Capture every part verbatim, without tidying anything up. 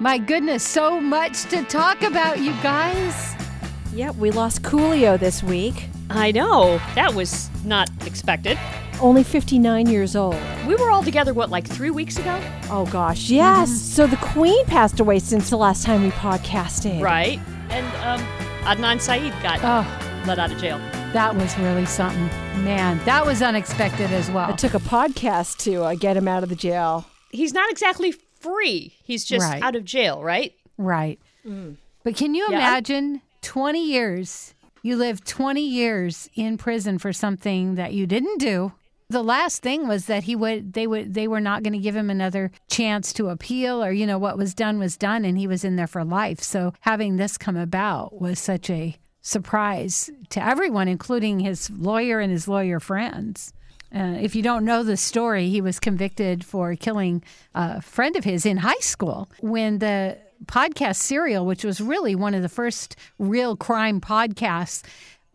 My goodness, so much to talk about, you guys. Yep, we lost Coolio this week. I know. That was not expected. Only fifty-nine years old. We were all together, what, like three weeks ago? Oh, gosh, yes. Mm-hmm. So the Queen passed away since the last time we podcasted. Right. And um, Adnan Syed got oh. let out of jail. That was really something. Man, that was unexpected as well. It took a podcast to uh, get him out of the jail. He's not exactly free. He's just right. out of jail, right? Right. Mm. But can you yeah. imagine twenty years? You lived twenty years in prison for something that you didn't do. The last thing was that he would they would they were not going to give him another chance to appeal, or, you know, what was done was done, and he was in there for life. So having this come about was such a surprise to everyone, including his lawyer and his lawyer friends. Uh, if you don't know the story, he was convicted for killing a friend of his in high school when the podcast Serial, which was really one of the first real crime podcasts,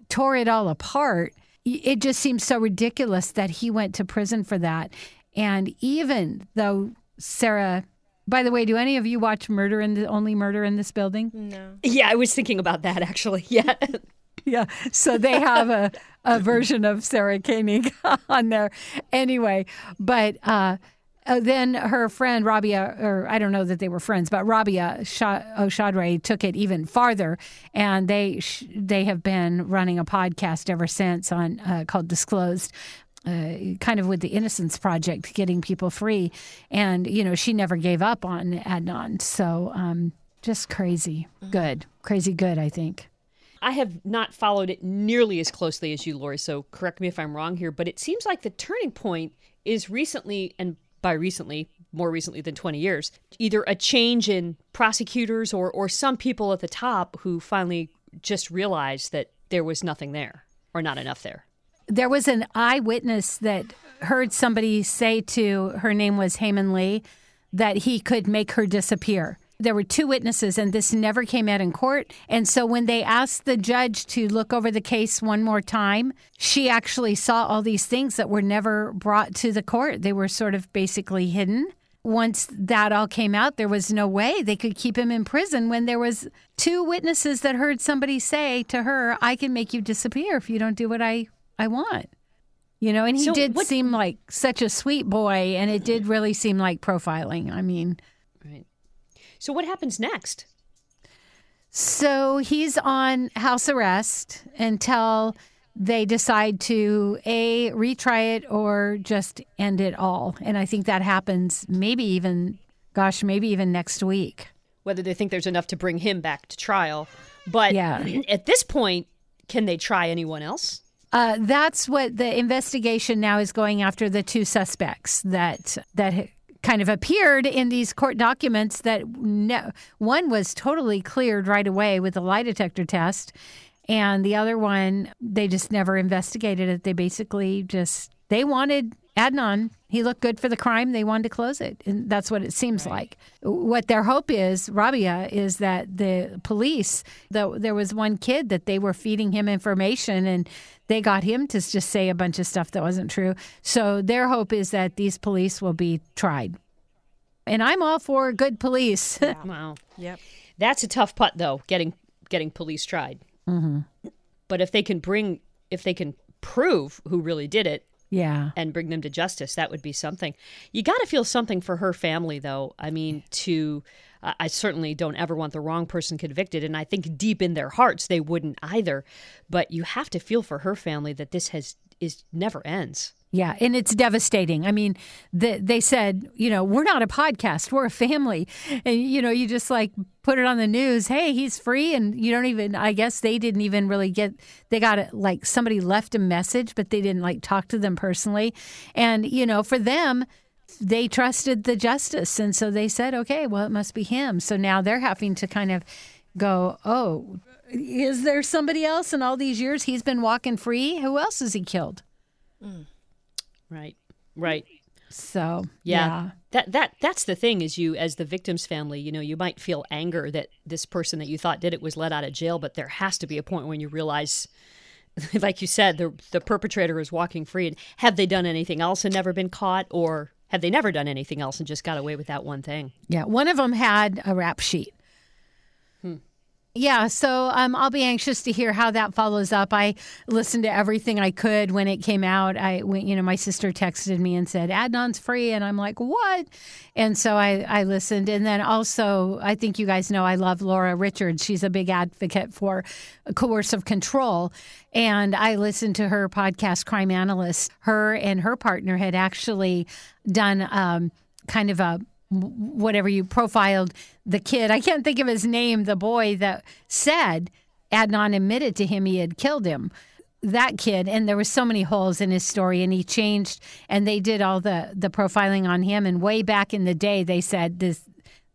tore it all apart. It just seems so ridiculous that he went to prison for that. And even though Sarah, by the way, do any of you watch Murder in the Only Murder in This Building? No. Yeah, I was thinking about that, actually. Yeah. Yeah. So they have a, a version of Sarah Koenig on there anyway. But uh, then her friend Rabia, or I don't know that they were friends, but Rabia Oshadre took it even farther. And they sh- they have been running a podcast ever since on uh, called Disclosed. Uh, kind of with the Innocence Project, getting people free. And, you know, she never gave up on Adnan. So um, just crazy good. Crazy good, I think. I have not followed it nearly as closely as you, Laura, so correct me if I'm wrong here, but it seems like the turning point is recently, and by recently, more recently than twenty years, either a change in prosecutors or, or some people at the top who finally just realized that there was nothing there or not enough there. There was an eyewitness that heard somebody say to, her name was Hae Min Lee, that he could make her disappear. There were two witnesses, and this never came out in court. And so when they asked the judge to look over the case one more time, she actually saw all these things that were never brought to the court. They were sort of basically hidden. Once that all came out, there was no way they could keep him in prison when there was two witnesses that heard somebody say to her, I can make you disappear if you don't do what I I want, you know, and he so did what, seem like such a sweet boy, and it did really seem like profiling. I mean, right. So what happens next? So he's on house arrest until they decide to A, retry it, or just end it all. And I think that happens maybe even, gosh, maybe even next week. Whether they think there's enough to bring him back to trial. But yeah. At this point, can they try anyone else? Uh, that's what the investigation now is going after, the two suspects that that kind of appeared in these court documents that no, one was totally cleared right away with a lie detector test, and the other one, they just never investigated it. They basically just, they wanted Adnan. He looked good for the crime. They wanted to close it, and that's what it seems right. like. What their hope is, Rabia, is that the police, the, there was one kid that they were feeding him information, and they got him to just say a bunch of stuff that wasn't true. So their hope is that these police will be tried. And I'm all for good police. Wow. Wow. Yep. That's a tough putt, though, getting getting police tried. Mm-hmm. But if they can bring, if they can prove who really did it, yeah, and bring them to justice, that would be something. You got to feel something for her family, though. I mean, to... I certainly don't ever want the wrong person convicted, and I think deep in their hearts they wouldn't either. But you have to feel for her family that this has is never ends. Yeah, and it's devastating. I mean, the, they said, you know, we're not a podcast, we're a family. And, you know, you just like put it on the news, hey, he's free, and you don't even, I guess they didn't even really get, they got it, like somebody left a message, but they didn't like talk to them personally. And, you know, for them, they trusted the justice. And so they said, okay, well, it must be him. So now they're having to kind of go, oh, is there somebody else in all these years he's been walking free? Who else has he killed? Mm. Right. Right. So, yeah. yeah. That that that's the thing is you, as the victim's family, you know, you might feel anger that this person that you thought did it was let out of jail, but there has to be a point when you realize, like you said, the the perpetrator is walking free. And have they done anything else and never been caught, or... had they never done anything else and just got away with that one thing. Yeah, one of them had a rap sheet. Hmm. Yeah, so um, I'll be anxious to hear how that follows up. I listened to everything I could when it came out. I went, you know, my sister texted me and said, Adnan's free. And I'm like, what? And so I, I listened. And then also, I think you guys know I love Laura Richards. She's a big advocate for coercive control. And I listened to her podcast, Crime Analysts. Her and her partner had actually done um, kind of a whatever you profiled the kid. I can't think of his name, the boy that said Adnan admitted to him he had killed him, that kid. And there were so many holes in his story, and he changed, and they did all the, the profiling on him. And way back in the day, they said this,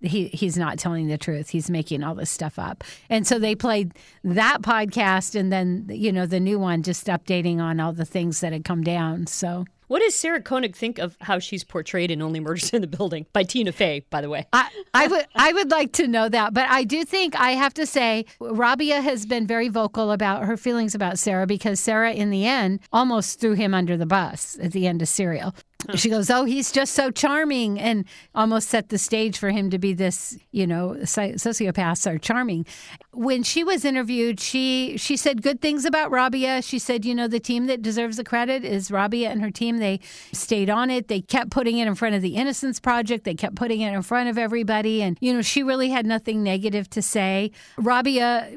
he he's not telling the truth. He's making all this stuff up. And so they played that podcast, and then, you know, the new one, just updating on all the things that had come down. So what does Sarah Koenig think of how she's portrayed in Only Murders in the Building? By Tina Fey, by the way. I, I would I would like to know that. But I do think, I have to say, Rabia has been very vocal about her feelings about Sarah, because Sarah, in the end, almost threw him under the bus at the end of Serial. Huh. She goes, oh, he's just so charming, and almost set the stage for him to be this, you know, sociopaths are charming. When she was interviewed, she, she said good things about Rabia. She said, you know, the team that deserves the credit is Rabia and her team. They stayed on it. They kept putting it in front of the Innocence Project. They kept putting it in front of everybody. And, you know, she really had nothing negative to say. Rabia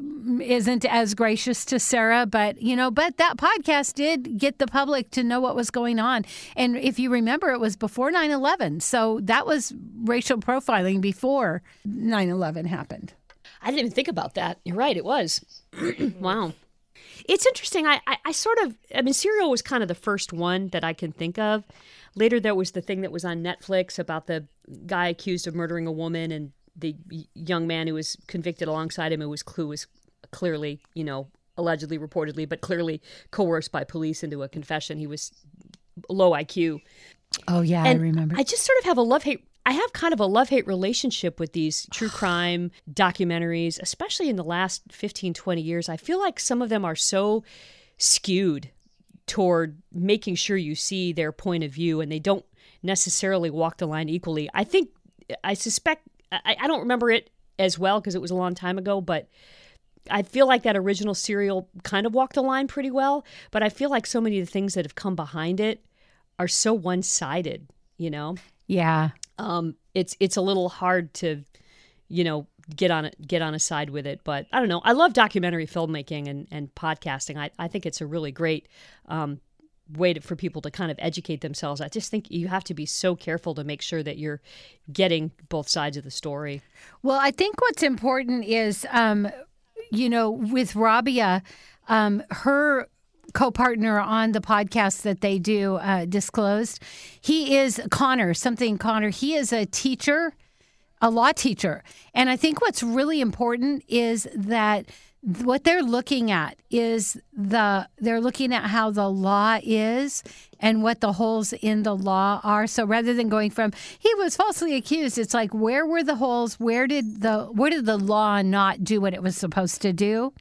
isn't as gracious to Sarah, but, you know, but that podcast did get the public to know what was going on. And if you remember, it was before nine eleven. So that was racial profiling before nine eleven happened. I didn't even think about that. You're right. It was. Wow. It's interesting. I, I, I sort of, I mean, Serial was kind of the first one that I can think of. Later, there was the thing that was on Netflix about the guy accused of murdering a woman and the young man who was convicted alongside him, who was clue was clearly, you know, allegedly, reportedly, but clearly coerced by police into a confession. He was low I Q. Oh, yeah, and I remember. I just sort of have a love-hate, I have kind of a love-hate relationship with these true crime documentaries, especially in the last fifteen, twenty years. I feel like some of them are so skewed toward making sure you see their point of view, and they don't necessarily walk the line equally. I think, I suspect, I, I don't remember it as well because it was a long time ago, but I feel like that original Serial kind of walked the line pretty well, but I feel like so many of the things that have come behind it are so one-sided, you know? Yeah. Um, it's it's a little hard to, you know, get on a, get on a side with it, but I don't know. I love documentary filmmaking and, and podcasting. I, I think it's a really great um, way to, for people to kind of educate themselves. I just think you have to be so careful to make sure that you're getting both sides of the story. Well, I think what's important is... Um, you know, with Rabia, um, her co-partner on the podcast that they do, uh, Disclosed, he is Connor, something Connor. He is a teacher, a law teacher. And I think what's really important is that what they're looking at is the, they're looking at how the law is and what the holes in the law are. So rather than going from, he was falsely accused, it's like, where were the holes? Where did the, where did the law not do what it was supposed to do?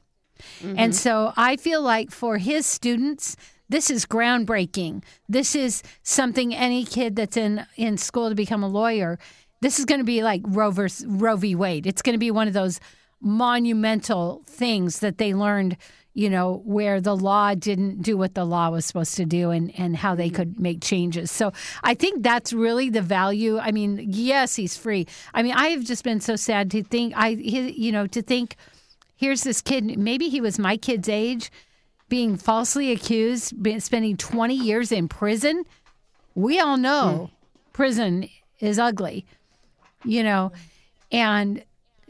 Mm-hmm. And so I feel like for his students, this is groundbreaking. This is something any kid that's in, in school to become a lawyer, this is going to be like Roe versus, Roe v. Wade. It's going to be one of those monumental things that they learned, you know, where the law didn't do what the law was supposed to do, and, and how they could make changes. So I think that's really the value. I mean, yes, he's free. I mean, I have just been so sad to think, I, you know, to think, here's this kid, maybe he was my kid's age, being falsely accused, spending twenty years in prison. We all know mm. prison is ugly, you know, and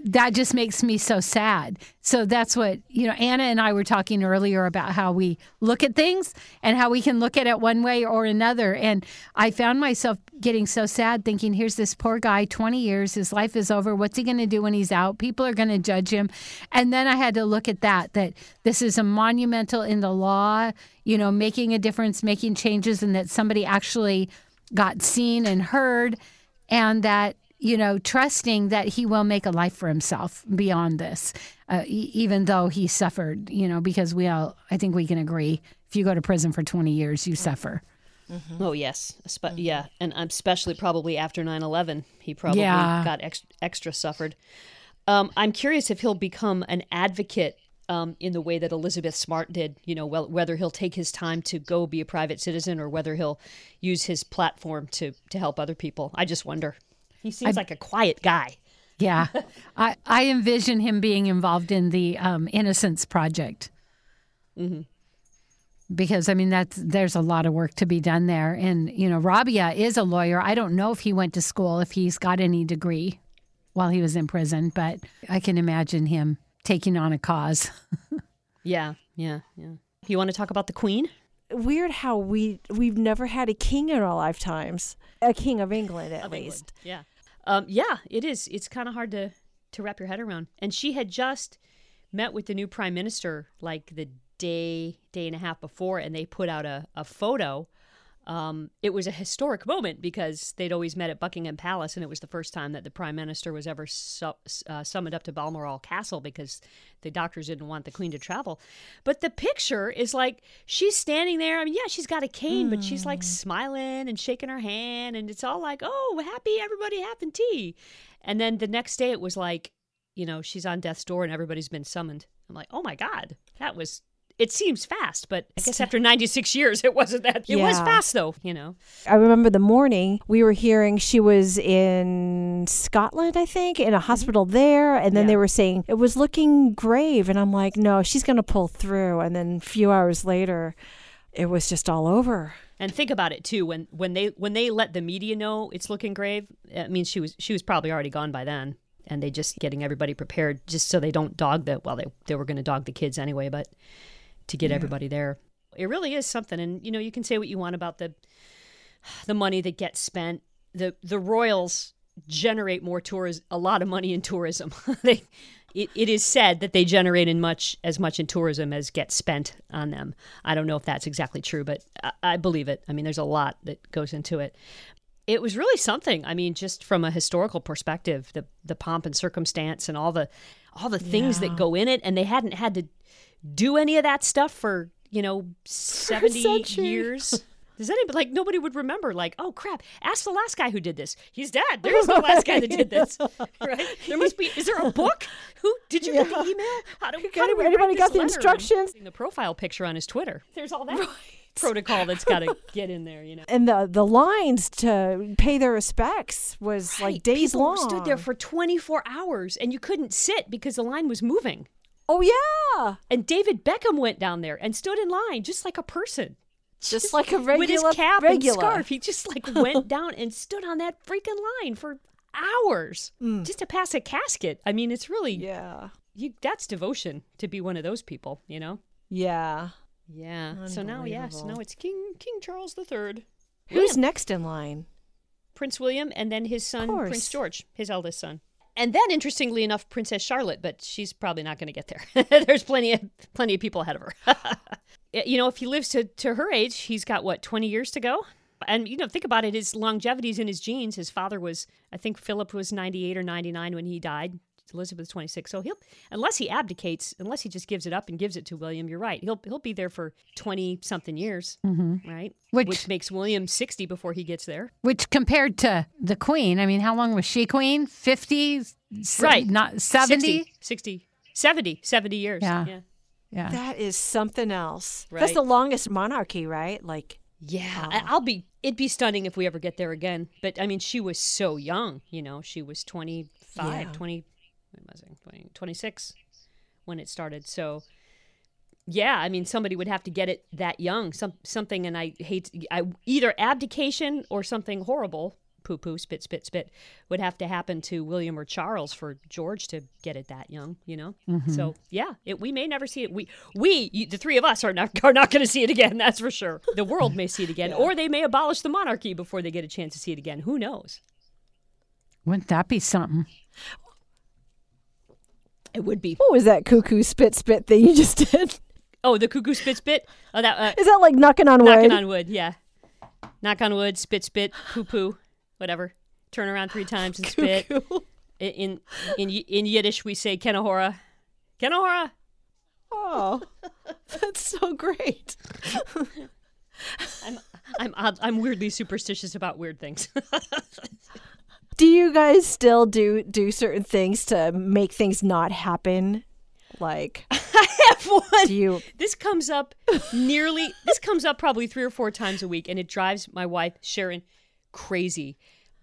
that just makes me so sad. So that's what, you know, Anna and I were talking earlier about how we look at things and how we can look at it one way or another. And I found myself getting so sad thinking, here's this poor guy, twenty years, his life is over. What's he going to do when he's out? People are going to judge him. And then I had to look at that, that this is a monumental in the law, you know, making a difference, making changes, and that somebody actually got seen and heard, and that, you know, trusting that he will make a life for himself beyond this, uh, e- even though he suffered, you know, because we all, I think we can agree, if you go to prison for twenty years, you suffer. Mm-hmm. Oh, yes. Espe- mm-hmm. Yeah. And especially probably after nine eleven, he probably yeah. got ex- extra suffered. Um, I'm curious if he'll become an advocate um, in the way that Elizabeth Smart did, you know, well, whether he'll take his time to go be a private citizen or whether he'll use his platform to, to help other people. I just wonder. He seems I, like a quiet guy. Yeah. I, I envision him being involved in the um, Innocence Project. Mm-hmm. Because, I mean, that's there's a lot of work to be done there. And, you know, Rabia is a lawyer. I don't know if he went to school, if he's got any degree while he was in prison, but I can imagine him taking on a cause. yeah, yeah, yeah. You want to talk about the Queen? Weird how we, we've never had a king in our lifetimes. A king of England, at of least. England. Yeah. Um, yeah, it is. It's kind of hard to, to wrap your head around. And she had just met with the new prime minister, like the day, day and a half before, and they put out a, a photo. Um, it was a historic moment because they'd always met at Buckingham Palace, and it was the first time that the prime minister was ever su- uh, summoned up to Balmoral Castle because the doctors didn't want the Queen to travel. But the picture is like, she's standing there. I mean, yeah, she's got a cane, mm. but she's like smiling and shaking her hand, and it's all like, oh, happy, everybody having tea. And then the next day it was like, you know, she's on death's door and everybody's been summoned. I'm like, oh my God, that was... It seems fast, but I guess after ninety-six years, it wasn't that. It yeah. was fast, though, you know. I remember the morning we were hearing she was in Scotland, I think, in a hospital there. And then yeah. they were saying it was looking grave. And I'm like, no, she's going to pull through. And then a few hours later, it was just all over. And think about it, too. When when they when they let the media know it's looking grave, it means she was she was probably already gone by then. And they just getting everybody prepared just so they don't dog the, well, they, they were going to dog the kids anyway, but... to get yeah. everybody there. It really is something. And, you know, you can say what you want about the the money that gets spent. The the royals generate more tourism, a lot of money in tourism. they, it, it is said that they generate in much as much in tourism as gets spent on them. I don't know if that's exactly true, but I, I believe it. I mean, there's a lot that goes into it. It was really something. I mean, just from a historical perspective, the the pomp and circumstance and all the all the things yeah. that go in it. And they hadn't had to do any of that stuff for, you know, seventy years. Does anybody, like, nobody would remember, like, oh, crap, ask the last guy who did this. He's dead. There's the last guy that did this, right? There must be, is there a book? Who, did you yeah. get the email? How do, how do we Anybody got the instructions? The profile picture on his Twitter. There's all that right. protocol that's got to get in there, you know. And the, the lines to pay their respects was, right. like, days People long. People stood there for twenty-four hours, and you couldn't sit because the line was moving. Oh, yeah. And David Beckham went down there and stood in line just like a person. Just, just like a regular. With his cap regular. and scarf. He just like went down and stood on that freaking line for hours mm. just to pass a casket. I mean, it's really. Yeah. You, that's devotion to be one of those people, you know? Yeah. Yeah. So now, yeah, so now it's King King Charles the Third. Who's William. next in line? Prince William and then his son, Prince George, his eldest son. And then, interestingly enough, Princess Charlotte, but she's probably not going to get there. There's plenty of plenty of people ahead of her. You know, if he lives to, to her age, he's got, what, twenty years to go? And, you know, think about it. His longevity's in his genes. His father was, I think Philip was ninety-eight or ninety-nine when he died. Elizabeth was twenty-six. So he'll, unless he abdicates, unless he just gives it up and gives it to William, you're right. He'll he'll be there for twenty-something years, mm-hmm. right? Which, which makes William sixty before he gets there. Which compared to the Queen, I mean, how long was she Queen? fifty? Right. Not, seventy? sixty, sixty. seventy, seventy years. Yeah. yeah. Yeah. That is something else. Right. That's the longest monarchy, right? Like, yeah. Um, I'll be, it'd be stunning if we ever get there again. But I mean, she was so young, you know, she was twenty-five, yeah. twenty, what was it, twenty, twenty-six when it started. So yeah, I mean, somebody would have to get it that young. Some, something, and I hate, I, either abdication or something horrible, poo poo, spit, spit, spit, would have to happen to William or Charles for George to get it that young, you know? Mm-hmm. So yeah, it, we may never see it. We, we you, the three of us are not, are not going to see it again, that's for sure. The world may see it again, yeah. or they may abolish the monarchy before they get a chance to see it again. Who knows? Wouldn't that be something? It would be. What was that cuckoo spit spit thing you just did? Oh, the cuckoo spit spit? Oh, that uh, is that like knocking on knocking wood? Knocking on wood, yeah. Knock on wood, spit spit, poo poo, whatever. Turn around three times and spit. in, in in in Yiddish, we say kenahora. Kenahora. Oh, that's so great. I'm I'm ob- I'm weirdly superstitious about weird things. Do you guys still do do certain things to make things not happen? Like, I have one. Do you... This comes up nearly. This comes up probably three or four times a week, and it drives my wife Sharon crazy.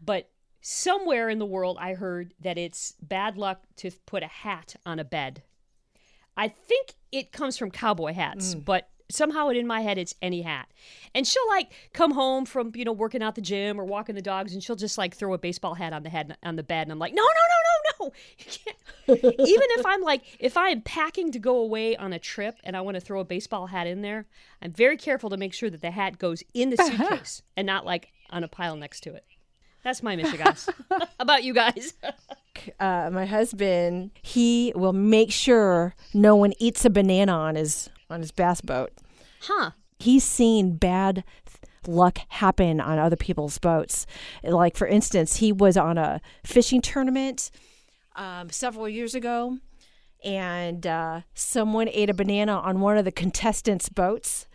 But somewhere in the world, I heard that it's bad luck to put a hat on a bed. I think it comes from cowboy hats, mm. but somehow in my head, it's any hat. And she'll like come home from, you know, working out the gym or walking the dogs, and she'll just like throw a baseball hat on the head on the bed, and I'm like, no, no, no, no, no, you can't. Even if I'm like, if I am packing to go away on a trip and I want to throw a baseball hat in there, I'm very careful to make sure that the hat goes in the suitcase and not like on a pile next to it. That's my Michigas. About you guys. uh, my husband, he will make sure no one eats a banana on his on his bass boat. Huh. He's seen bad th- luck happen on other people's boats. Like, for instance, he was on a fishing tournament um, several years ago, and uh, someone ate a banana on one of the contestants' boats.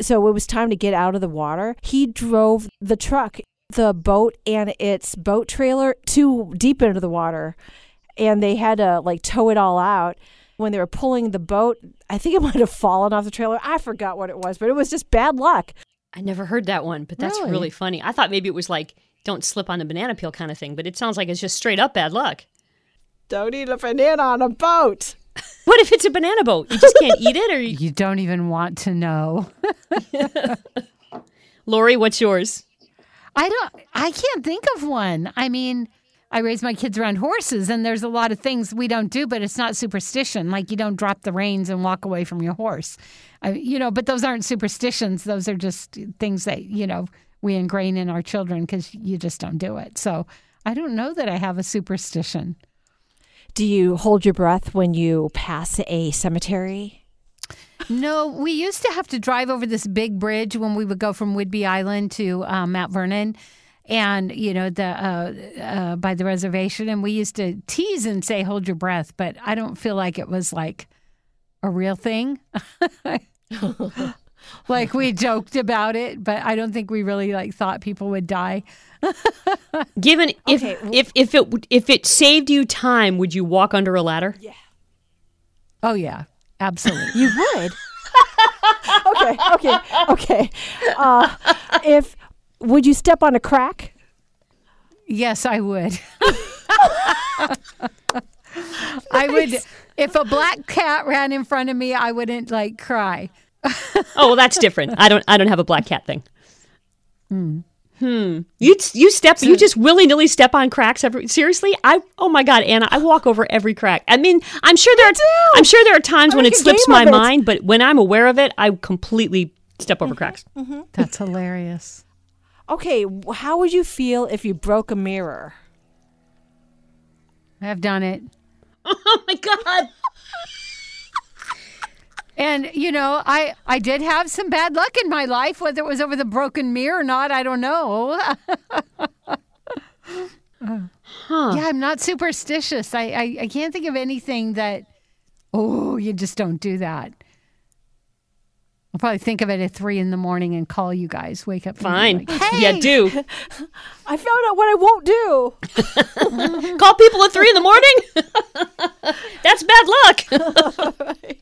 So it was time to get out of the water. He drove the truck, the boat and its boat trailer too deep into the water, and they had to like tow it all out. When they were pulling the boat, I think it might have fallen off the trailer. I forgot what it was, but it was just bad luck. I never heard that one, but that's really, really funny. I thought maybe it was like don't slip on the banana peel kind of thing, but it sounds like it's just straight up bad luck. Don't eat a banana on a boat. What if it's a banana boat? You just can't eat it, or you... you don't even want to know. Lori, what's yours? I don't, I can't think of one. I mean, I raise my kids around horses, and there's a lot of things we don't do, but it's not superstition. Like, you don't drop the reins and walk away from your horse. I, you know, but those aren't superstitions. Those are just things that, you know, we ingrain in our children because you just don't do it. So I don't know that I have a superstition. Do you hold your breath when you pass a cemetery? No, we used to have to drive over this big bridge when we would go from Whidbey Island to uh, Mount Vernon, and you know the uh, uh, by the reservation. And we used to tease and say, "Hold your breath," but I don't feel like it was like a real thing. Like we joked about it, but I don't think we really like thought people would die. Given if okay. if if it if it saved you time, would you walk under a ladder? Yeah. Oh yeah. Absolutely. You would. okay, okay, okay. Uh, if would you step on a crack? Yes, I would. Nice. I would. If a black cat ran in front of me, I wouldn't like cry. Oh, well, that's different. I don't. I don't have a black cat thing. Hmm. Hmm. You you step you just willy nilly step on cracks every seriously? I oh my God, Anna, I walk over every crack. I mean, I'm sure there are I'm sure there are times I when it slips my it. mind, but when I'm aware of it, I completely step over mm-hmm, cracks. Mm-hmm. That's hilarious. Okay, how would you feel if you broke a mirror? I've done it. Oh my God. And, you know, I, I did have some bad luck in my life, whether it was over the broken mirror or not, I don't know. Huh. Yeah, I'm not superstitious. I, I, I can't think of anything that, oh, you just don't do that. I'll probably think of it at three in the morning and call you guys. Wake up. Fine. Like, hey, yeah, do. I found out what I won't do. Call people at three in the morning? That's bad luck. Right.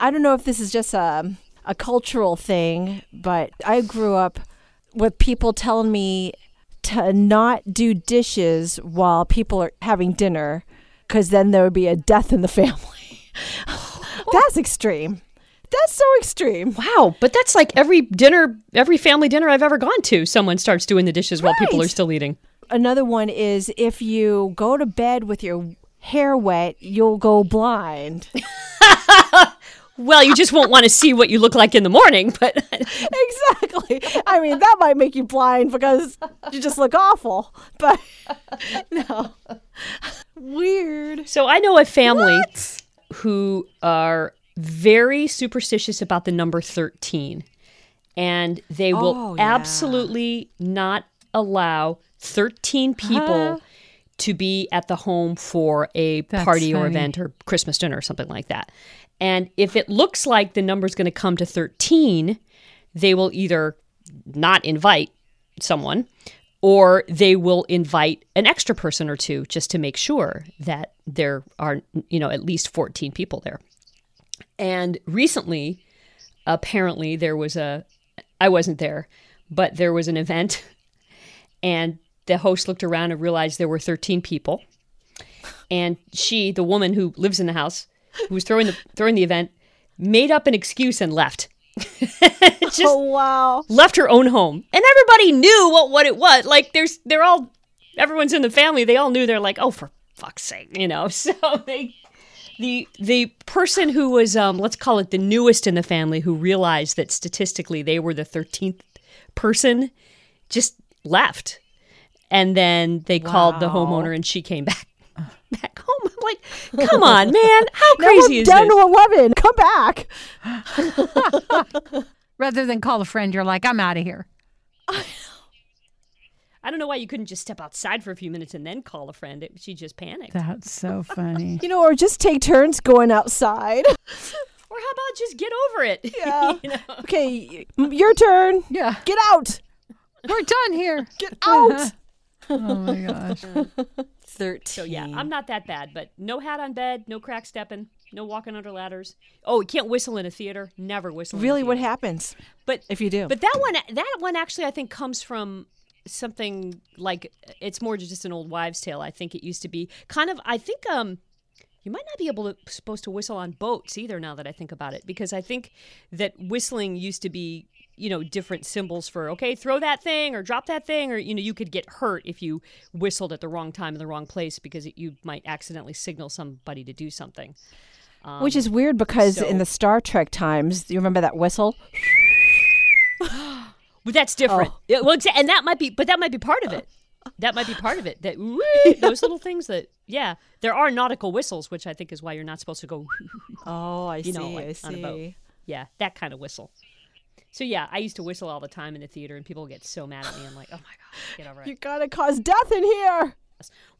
I don't know if this is just a, a cultural thing, but I grew up with people telling me to not do dishes while people are having dinner, because then there would be a death in the family. That's extreme. That's so extreme. Wow. But that's like every dinner, every family dinner I've ever gone to, someone starts doing the dishes right. while people are still eating. Another one is if you go to bed with your hair wet, you'll go blind. Well, you just won't want to see what you look like in the morning, but exactly. I mean, that might make you blind because you just look awful, but no. Weird. So I know a family what? who are very superstitious about the number thirteen, and they will oh, yeah. absolutely not allow thirteen people huh? to be at the home for a That's party or funny. event or Christmas dinner or something like that. And if it looks like the number's going to come to thirteen, they will either not invite someone or they will invite an extra person or two just to make sure that there are, you know, at least fourteen people there. And recently, apparently there was a, I wasn't there, but there was an event and the host looked around and realized there were thirteen people. And she, the woman who lives in the house, who was throwing the throwing the event, made up an excuse and left. Just oh, wow. Left her own home. And everybody knew what, what it was. Like, there's, they're all, everyone's in the family. They all knew. They're like, oh, for fuck's sake, you know. So they, the the person who was, um, let's call it the newest in the family, who realized that statistically they were the thirteenth person, just left. And then they wow. called the homeowner and she came back. Back home. I'm like, come on, man. How crazy is this? Down to eleven. Come back. Rather than call a friend, you're like, I'm out of here. I don't know why you couldn't just step outside for a few minutes and then call a friend. It, she just panicked. That's so funny. You know, or just take turns going outside. Or how about just get over it? Yeah. You know? Okay, your turn. Yeah. Get out. We're done here. Get out. Oh, my gosh. thirteen. So, yeah, I'm not that bad, but no hat on bed, no crack stepping, no walking under ladders. Oh, you can't whistle in a theater. Never whistle really, in a theater. What happens but, if you do? But that one, that one actually, I think, comes from something like, it's more just an old wives' tale, I think it used to be. Kind of, I think um, you might not be able to supposed to whistle on boats either, now that I think about it, because I think that whistling used to be, you know, different symbols for, okay, throw that thing or drop that thing, or, you know, you could get hurt if you whistled at the wrong time in the wrong place because it, you might accidentally signal somebody to do something. Um, Which is weird because so, in the Star Trek times, you remember that whistle? Well, that's different. Oh. Yeah, well, and that might be, but that might be part of it. That might be part of it. That woo, those little things that, yeah, there are nautical whistles, which I think is why you're not supposed to go. Oh, I you see. Know, like, I see. On a boat. Yeah, that kind of whistle. So, yeah, I used to whistle all the time in the theater, and people get so mad at me. I'm like, oh, my God, get over it. You're going to cause death in here.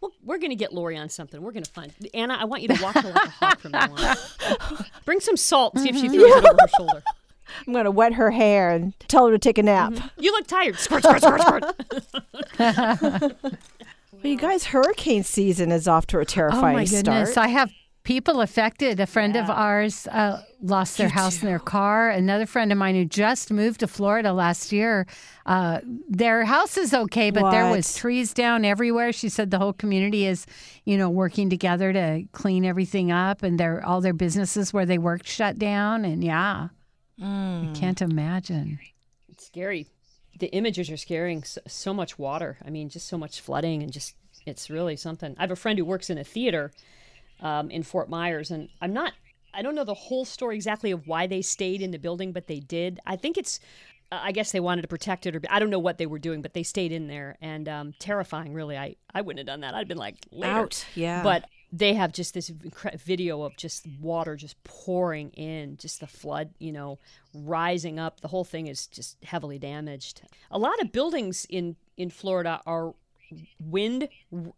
Well, we're going to get Lori on something. We're going to find – Anna, I want you to walk her like a hawk from now on. Bring some salt. See if she throws yeah. it over her shoulder. I'm going to wet her hair and tell her to take a nap. Mm-hmm. You look tired. Squirt, squirt, squirt, squirt. Well, you guys, hurricane season is off to a terrifying start. Oh, my goodness. Start. I have – people affected. A friend yeah. of ours uh, lost their you house too. And their car. Another friend of mine who just moved to Florida last year, uh, their house is okay, but what? There was trees down everywhere. She said the whole community is, you know, working together to clean everything up, and their all their businesses where they worked shut down. And yeah, mm. I can't imagine. It's scary. The images are scaring. So, so much water. I mean, just so much flooding, and just it's really something. I have a friend who works in a theater. Um, in Fort Myers, and I'm not, I don't know the whole story exactly of why they stayed in the building, but they did. I think it's, uh, I guess they wanted to protect it, or I don't know what they were doing, but they stayed in there, and um, terrifying, really. I, I wouldn't have done that. I'd been like, later. Out, yeah. But they have just this incre- video of just water just pouring in, just the flood, you know, rising up. The whole thing is just heavily damaged. A lot of buildings in, in Florida are wind,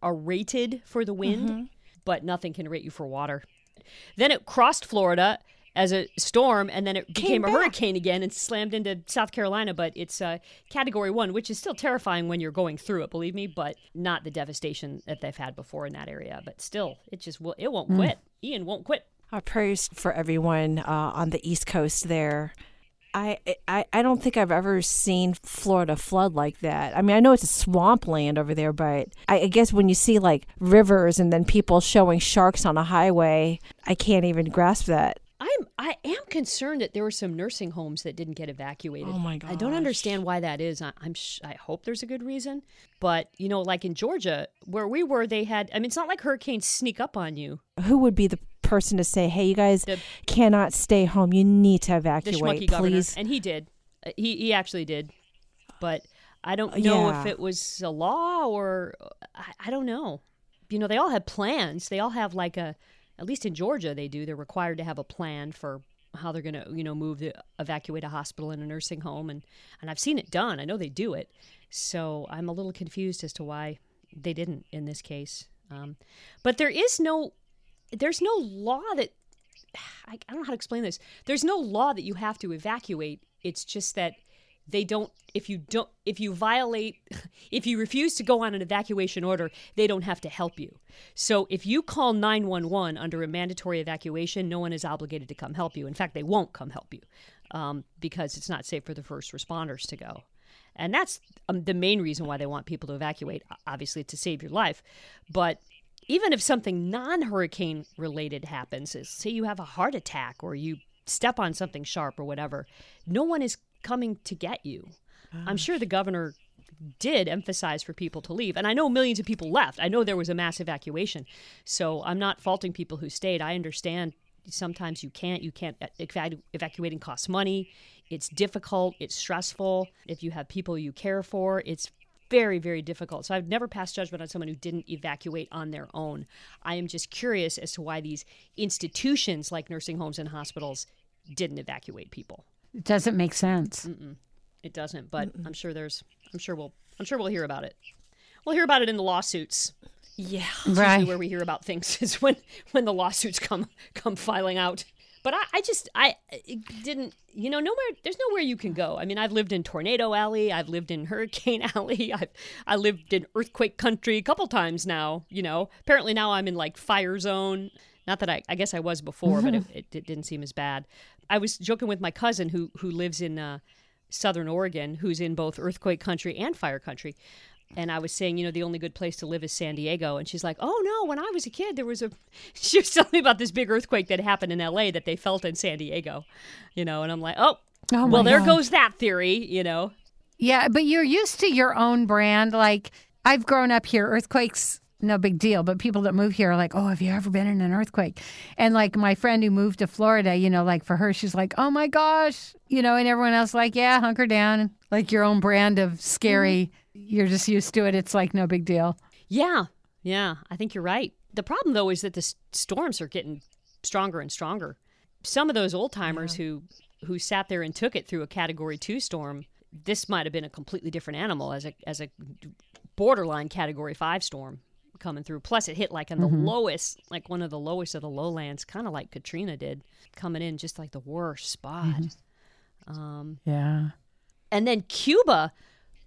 are rated for the wind. Mm-hmm. But nothing can rate you for water. Then it crossed Florida as a storm, and then it became a hurricane again and slammed into South Carolina. But it's uh, Category one, which is still terrifying when you're going through it, believe me, but not the devastation that they've had before in that area. But still, it just will, it won't mm. quit. Ian won't quit. Our prayers for everyone uh, on the East Coast there. I, I, I don't think I've ever seen Florida flood like that. I mean, I know it's a swampland over there, but I, I guess when you see like rivers and then people showing sharks on a highway, I can't even grasp that. I'm I am concerned that there were some nursing homes that didn't get evacuated. Oh my gosh. I don't understand why that is. I, I'm sh- I hope there's a good reason, but you know, like in Georgia where we were, they had. I mean, it's not like hurricanes sneak up on you. Who would be the person to say, "Hey, you guys the, cannot stay home. You need to evacuate, the please." Governor. And he did. He he actually did, but I don't know yeah. if it was a law or I, I don't know. You know, they all have plans. They all have like a. At least in Georgia, they do. They're required to have a plan for how they're going to, you know, move, the, evacuate a hospital and a nursing home. And, and I've seen it done. I know they do it. So I'm a little confused as to why they didn't in this case. Um, but there is no, there's no law that, I, I don't know how to explain this. There's no law that you have to evacuate. It's just that they don't, if you don't, if you violate, if you refuse to go on an evacuation order, they don't have to help you. So if you call nine one one under a mandatory evacuation, no one is obligated to come help you. In fact, they won't come help you um, because it's not safe for the first responders to go. And that's um, the main reason why they want people to evacuate, obviously, to save your life. But even if something non-hurricane related happens, say you have a heart attack or you step on something sharp or whatever, no one is coming to get you. Gosh. I'm sure the governor did emphasize for people to leave. And I know millions of people left. I know there was a mass evacuation. So I'm not faulting people who stayed. I understand sometimes you can't. You can't. Evacu- evacuating costs money. It's difficult. It's stressful. If you have people you care for, it's very, very difficult. So I've never passed judgment on someone who didn't evacuate on their own. I am just curious as to why these institutions like nursing homes and hospitals didn't evacuate people. It doesn't make sense. Mm-mm. It doesn't, but Mm-mm. I'm sure there's, I'm sure we'll, I'm sure we'll hear about it. We'll hear about it in the lawsuits. Yeah. Right. Where we hear about things is when, when the lawsuits come, come filing out. But I, I just, I didn't, you know, nowhere, there's nowhere you can go. I mean, I've lived in Tornado Alley. I've lived in Hurricane Alley. I've I lived in Earthquake Country a couple times now, you know. Apparently now I'm in like Fire Zone. Not that I, I guess I was before, mm-hmm. but it, it didn't seem as bad. I was joking with my cousin who who lives in uh, Southern Oregon, who's in both earthquake country and fire country. And I was saying, you know, the only good place to live is San Diego. And she's like, oh, no, when I was a kid, there was a, she was telling me about this big earthquake that happened in L A that they felt in San Diego, you know. And I'm like, oh, oh well, there God. goes that theory, you know. Yeah, but you're used to your own brand. Like, I've grown up here, earthquakes, no big deal. But people that move here are like, oh, have you ever been in an earthquake? And like my friend who moved to Florida, you know, like for her, she's like, oh, my gosh, you know, and everyone else like, yeah, hunker down, like your own brand of scary. Mm-hmm. You're just used to it. It's like no big deal. Yeah. Yeah. I think you're right. The problem, though, is that the s- storms are getting stronger and stronger. Some of those old timers yeah. who who sat there and took it through a Category two storm, this might have been a completely different animal as a as a borderline Category five storm coming through. Plus it hit like on the mm-hmm. lowest, like one of the lowest of the lowlands, kind of like Katrina did, coming in just like the worst spot. Mm-hmm. Um, yeah. And then Cuba,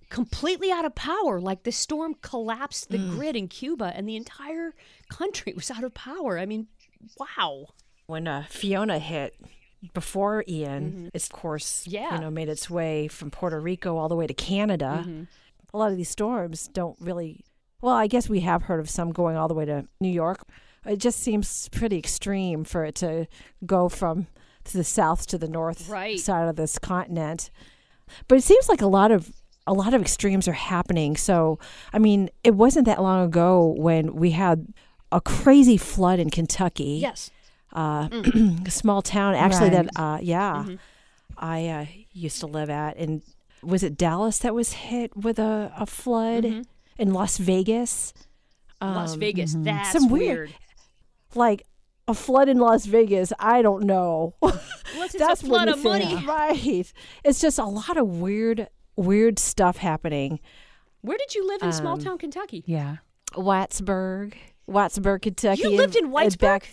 completely out of power. Like the storm collapsed the mm. grid in Cuba and the entire country was out of power. I mean, wow. When uh, Fiona hit before Ian, mm-hmm. it's of course, yeah. you know, made its way from Puerto Rico all the way to Canada. Mm-hmm. A lot of these storms don't really... Well, I guess we have heard of some going all the way to New York. It just seems pretty extreme for it to go from to the south to the north right. side of this continent. But it seems like a lot of a lot of extremes are happening. So, I mean, it wasn't that long ago when we had a crazy flood in Kentucky. Yes. Uh, mm. a small town, actually, right. that, uh, yeah, mm-hmm. I uh, used to live at. And was it Dallas that was hit with a, a flood? Mm-hmm. In Las Vegas. Um, Las Vegas, mm-hmm. that's some weird, weird. Like a flood in Las Vegas, I don't know. Unless it's that's a flood of money. Yeah. Right. It's just a lot of weird, weird stuff happening. Where did you live in um, small town Kentucky? Yeah. Whitesburg. Whitesburg, Kentucky. You lived in Whitesburg? Back...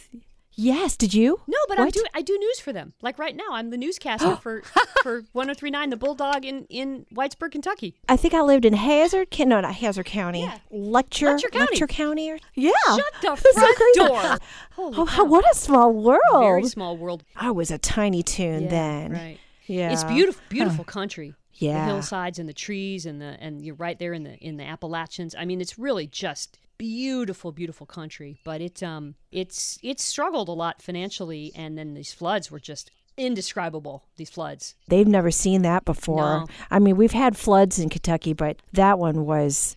Yes, did you? No, but I do, I do news for them. Like right now, I'm the newscaster for, for one oh three point nine, the Bulldog in, in Whitesburg, Kentucky. I think I lived in Hazard, no, not Hazard County. Yeah. Letcher, Letcher County. Letcher County. Or, yeah. Shut the front so door. Oh, oh, what a small world. Very small world. I was a tiny toon yeah, then. Right. Yeah. It's beautiful, beautiful huh. country. Yeah. The hillsides and the trees and the and you're right there in the in the Appalachians. I mean, it's really just beautiful, beautiful country, but it um it's it's struggled a lot financially, and then these floods were just indescribable. These floods, they've never seen that before. No. I mean, we've had floods in Kentucky, but that one was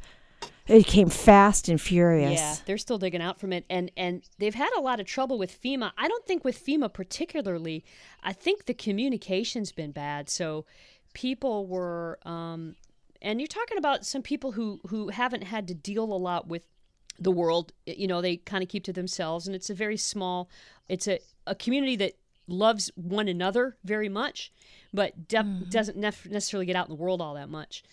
it came fast and furious. Yeah, they're still digging out from it, and and they've had a lot of trouble with FEMA. I don't think with FEMA particularly. I think the communication's been bad, so people were um and you're talking about some people who who haven't had to deal a lot with the world, you know, they kind of keep to themselves, and it's a very small, it's a, a community that loves one another very much, but de- mm-hmm. doesn't nef- necessarily get out in the world all that much.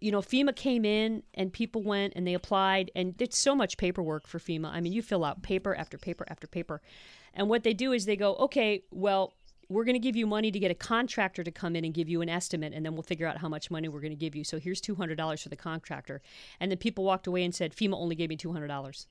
You know, FEMA came in and people went and they applied, and there's so much paperwork for FEMA. I mean, you fill out paper after paper after paper. And what they do is they go, okay, well, we're going to give you money to get a contractor to come in and give you an estimate, and then we'll figure out how much money we're going to give you. So here's two hundred dollars for the contractor. And then people walked away and said, FEMA only gave me two hundred dollars.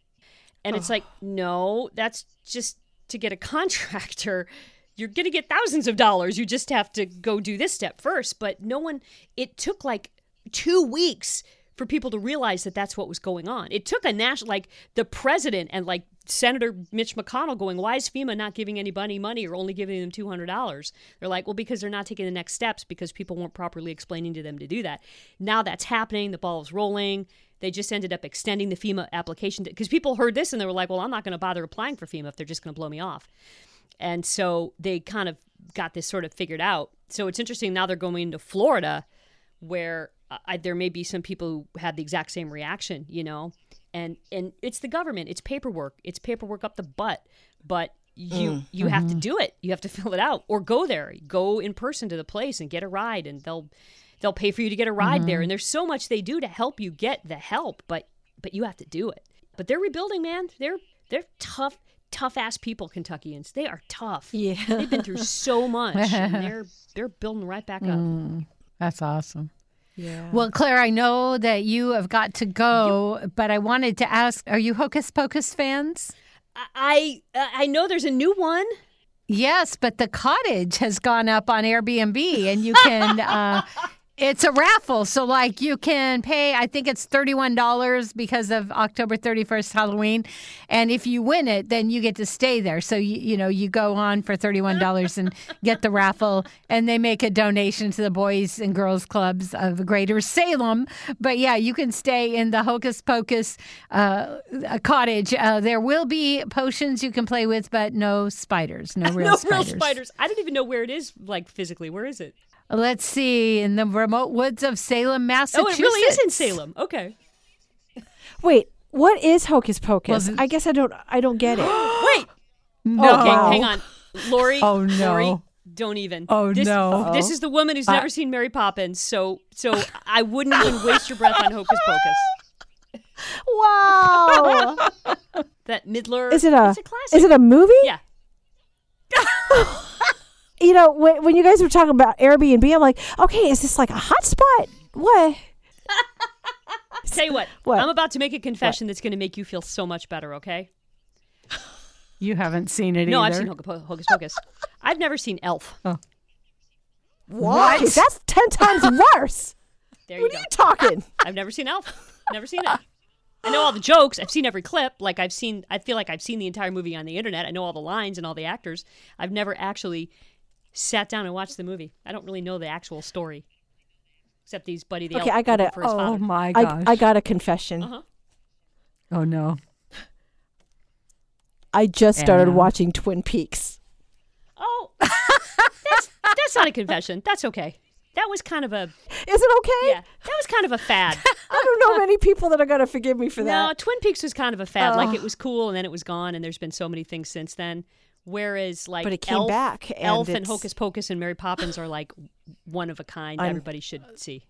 And oh. It's like, no, that's just to get a contractor. You're going to get thousands of dollars. You just have to go do this step first. But no one, it took like two weeks for people to realize that that's what was going on. It took a national, like the president and like Senator Mitch McConnell going, why is FEMA not giving anybody money or only giving them two hundred dollars? They're like, well, because they're not taking the next steps because people weren't properly explaining to them to do that. Now that's happening. The ball is rolling. They just ended up extending the FEMA application because people heard this and they were like, well, I'm not going to bother applying for FEMA if they're just going to blow me off. And so they kind of got this sort of figured out. So it's interesting. Now they're going to Florida where I, there may be some people who had the exact same reaction, you know, and and it's the government. It's paperwork. It's paperwork up the butt. But you mm, you mm-hmm. have to do it. You have to fill it out or go there. Go in person to the place and get a ride, and they'll they'll pay for you to get a ride mm-hmm. there. And there's so much they do to help you get the help, but but you have to do it. But they're rebuilding, man. They're they're tough. Tough ass people, Kentuckians. They are tough. Yeah, they've been through so much. And they're they're building right back up. Mm, that's awesome. Yeah. Well, Claire, I know that you have got to go, you, but I wanted to ask: are you Hocus Pocus fans? I I know there's a new one. Yes, but the cottage has gone up on Airbnb, and you can. uh, It's a raffle. So, like, you can pay, I think it's thirty-one dollars because of October thirty-first, Halloween. And if you win it, then you get to stay there. So, you, you know, you go on for thirty-one dollars and get the raffle. And they make a donation to the Boys and Girls Clubs of Greater Salem. But, yeah, you can stay in the Hocus Pocus uh, cottage. Uh, there will be potions you can play with, but no spiders, no real no spiders. No real spiders. I don't even know where it is, like, physically. Where is it? Let's see, in the remote woods of Salem, Massachusetts. Oh, it really is in Salem. Okay. Wait, what is Hocus Pocus? Well, I guess I don't I don't get it. Wait. No. Okay, hang on. Lori, oh, no. Lori, don't even. Oh, this, no. Uh-oh. This is the woman who's never uh, seen Mary Poppins, so so I wouldn't even waste your breath on Hocus Pocus. Wow. That Midler. Is it a, it's a classic. Is it a movie? Yeah. You know, when, when you guys were talking about Airbnb, I'm like, okay, is this like a hotspot? What? Tell you what, what, I'm about to make a confession what? that's going to make you feel so much better, okay? You haven't seen it no, either. No, I've seen Hocus, Hocus Pocus. I've never seen Elf. Oh. What? What? That's ten times worse. There you what go. Are you talking? I've never seen Elf. Never seen it. I know all the jokes. I've seen every clip. Like I've seen, I feel like I've seen the entire movie on the internet. I know all the lines and all the actors. I've never actually sat down and watched the movie. I don't really know the actual story, except these Buddy the okay, Elf. I got a, for his oh father. My gosh. I, I got a confession. Uh-huh. Oh no. I just started and, uh, watching Twin Peaks. Oh, that's that's not a confession. That's okay. That was kind of a. Is it okay? Yeah, that was kind of a fad. I don't know many people that are gonna forgive me for that. No, Twin Peaks was kind of a fad. Oh. Like it was cool, and then it was gone, and there's been so many things since then. Whereas, like, but it came Elf, back and, Elf and Hocus Pocus and Mary Poppins are like one of a kind. I'm, everybody should see.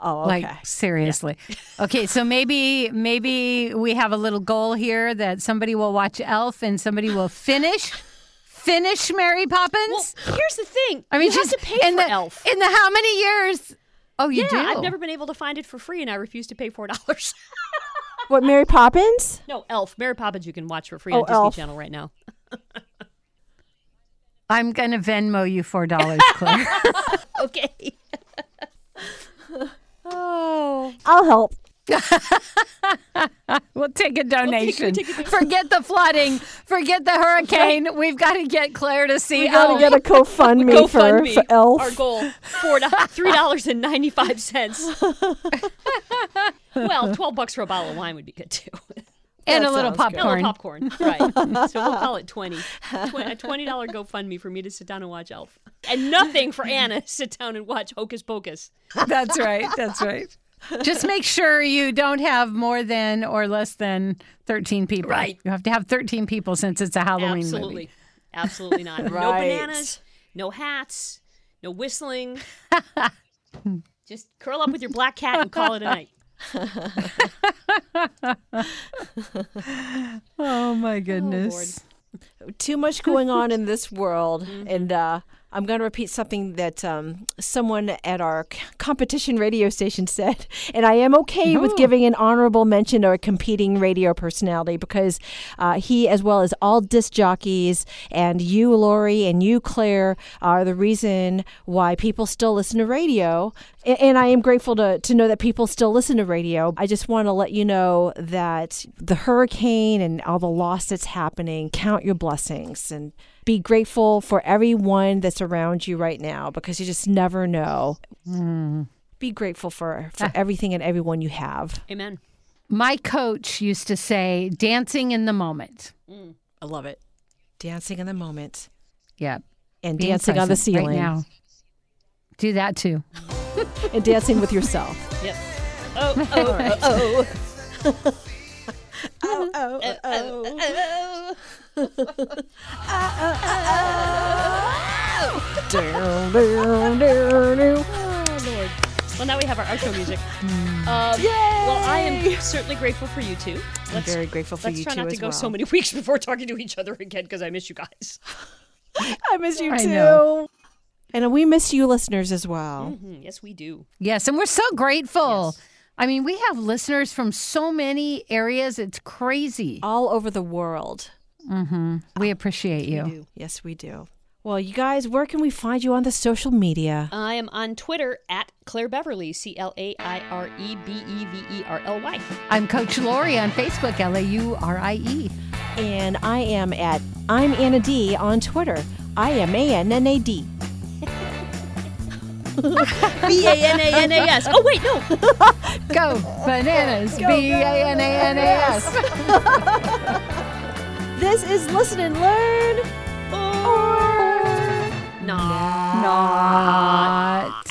Oh, okay. Like, seriously. Yeah. Okay, so maybe maybe we have a little goal here that somebody will watch Elf and somebody will finish finish Mary Poppins. Well, here's the thing. I mean, you just have to pay for the, Elf. In the how many years? Oh, you yeah, do? I've never been able to find it for free, and I refuse to pay four dollars. What, Mary Poppins? No, Elf. Mary Poppins you can watch for free oh, on Disney Elf. Channel right now. I'm going to Venmo you four dollars, Claire. Okay. Oh, I'll help. We'll take a donation. We'll take, we'll take a forget the flooding. Forget the hurricane. Right. We've got to get Claire to see. We've got to get a GoFundMe, GoFundMe for, GoFundMe for Elf. Our goal, four to, three dollars and ninety-five cents. Well, twelve bucks for a bottle of wine would be good, too. And that a little popcorn. Good. And a little popcorn, right. So we'll call it twenty. twenty dollars. A twenty dollars GoFundMe for me to sit down and watch Elf. And nothing for Anna to sit down and watch Hocus Pocus. That's right. That's right. Just make sure you don't have more than or less than thirteen people. Right. You have to have thirteen people since it's a Halloween Absolutely. Movie. Absolutely. Absolutely not. Right. No bananas, no hats, no whistling. Just curl up with your black cat and call it a night. Oh my goodness. Oh, too much going on in this world. Mm-hmm. And uh, I'm going to repeat something that um, someone at our c- competition radio station said. And I am okay Ooh. with giving an honorable mention to a competing radio personality because uh, he, as well as all disc jockeys, and you, Lori, and you, Claire, are the reason why people still listen to radio. And, and I am grateful to, to know that people still listen to radio. I just want to let you know that the hurricane and all the loss that's happening, count your blessings and be grateful for everyone that's around you right now because you just never know. Mm. Be grateful for, for ah. everything and everyone you have. Amen. My coach used to say, dancing in the moment. Mm. I love it. Dancing in the moment. Yeah. And Being dancing on the ceiling. Right now. Do that too. And dancing with yourself. Yep. Oh, oh, right. oh, oh. Oh, oh, oh, oh. Oh, oh, oh. Down, down, down, down. Oh, Lord. Well, now we have our outro music. Um, Yay! Well, I am certainly grateful for you two. Let's, I'm very grateful for you two as well. Let's try not to go well. so many weeks before talking to each other again because I miss you guys. I miss you I too. Know. And we miss you listeners as well. Mm-hmm. Yes, we do. Yes, and we're so grateful. Yes. I mean, we have listeners from so many areas. It's crazy. All over the world. Mm-hmm. We appreciate you. We do. Yes, we do. Well, you guys, where can we find you on the social media? I am on Twitter at Claire Beverly, C L A I R E B E V E R L Y. I'm Coach Lori on Facebook, L A U R I E. And I am at I'm Anna D on Twitter. I am A N N A D. B A N A N A S. Oh, wait, no. Go bananas. Go B A N A N A S. Bananas. This is Listen and Learn or, or Not. Not.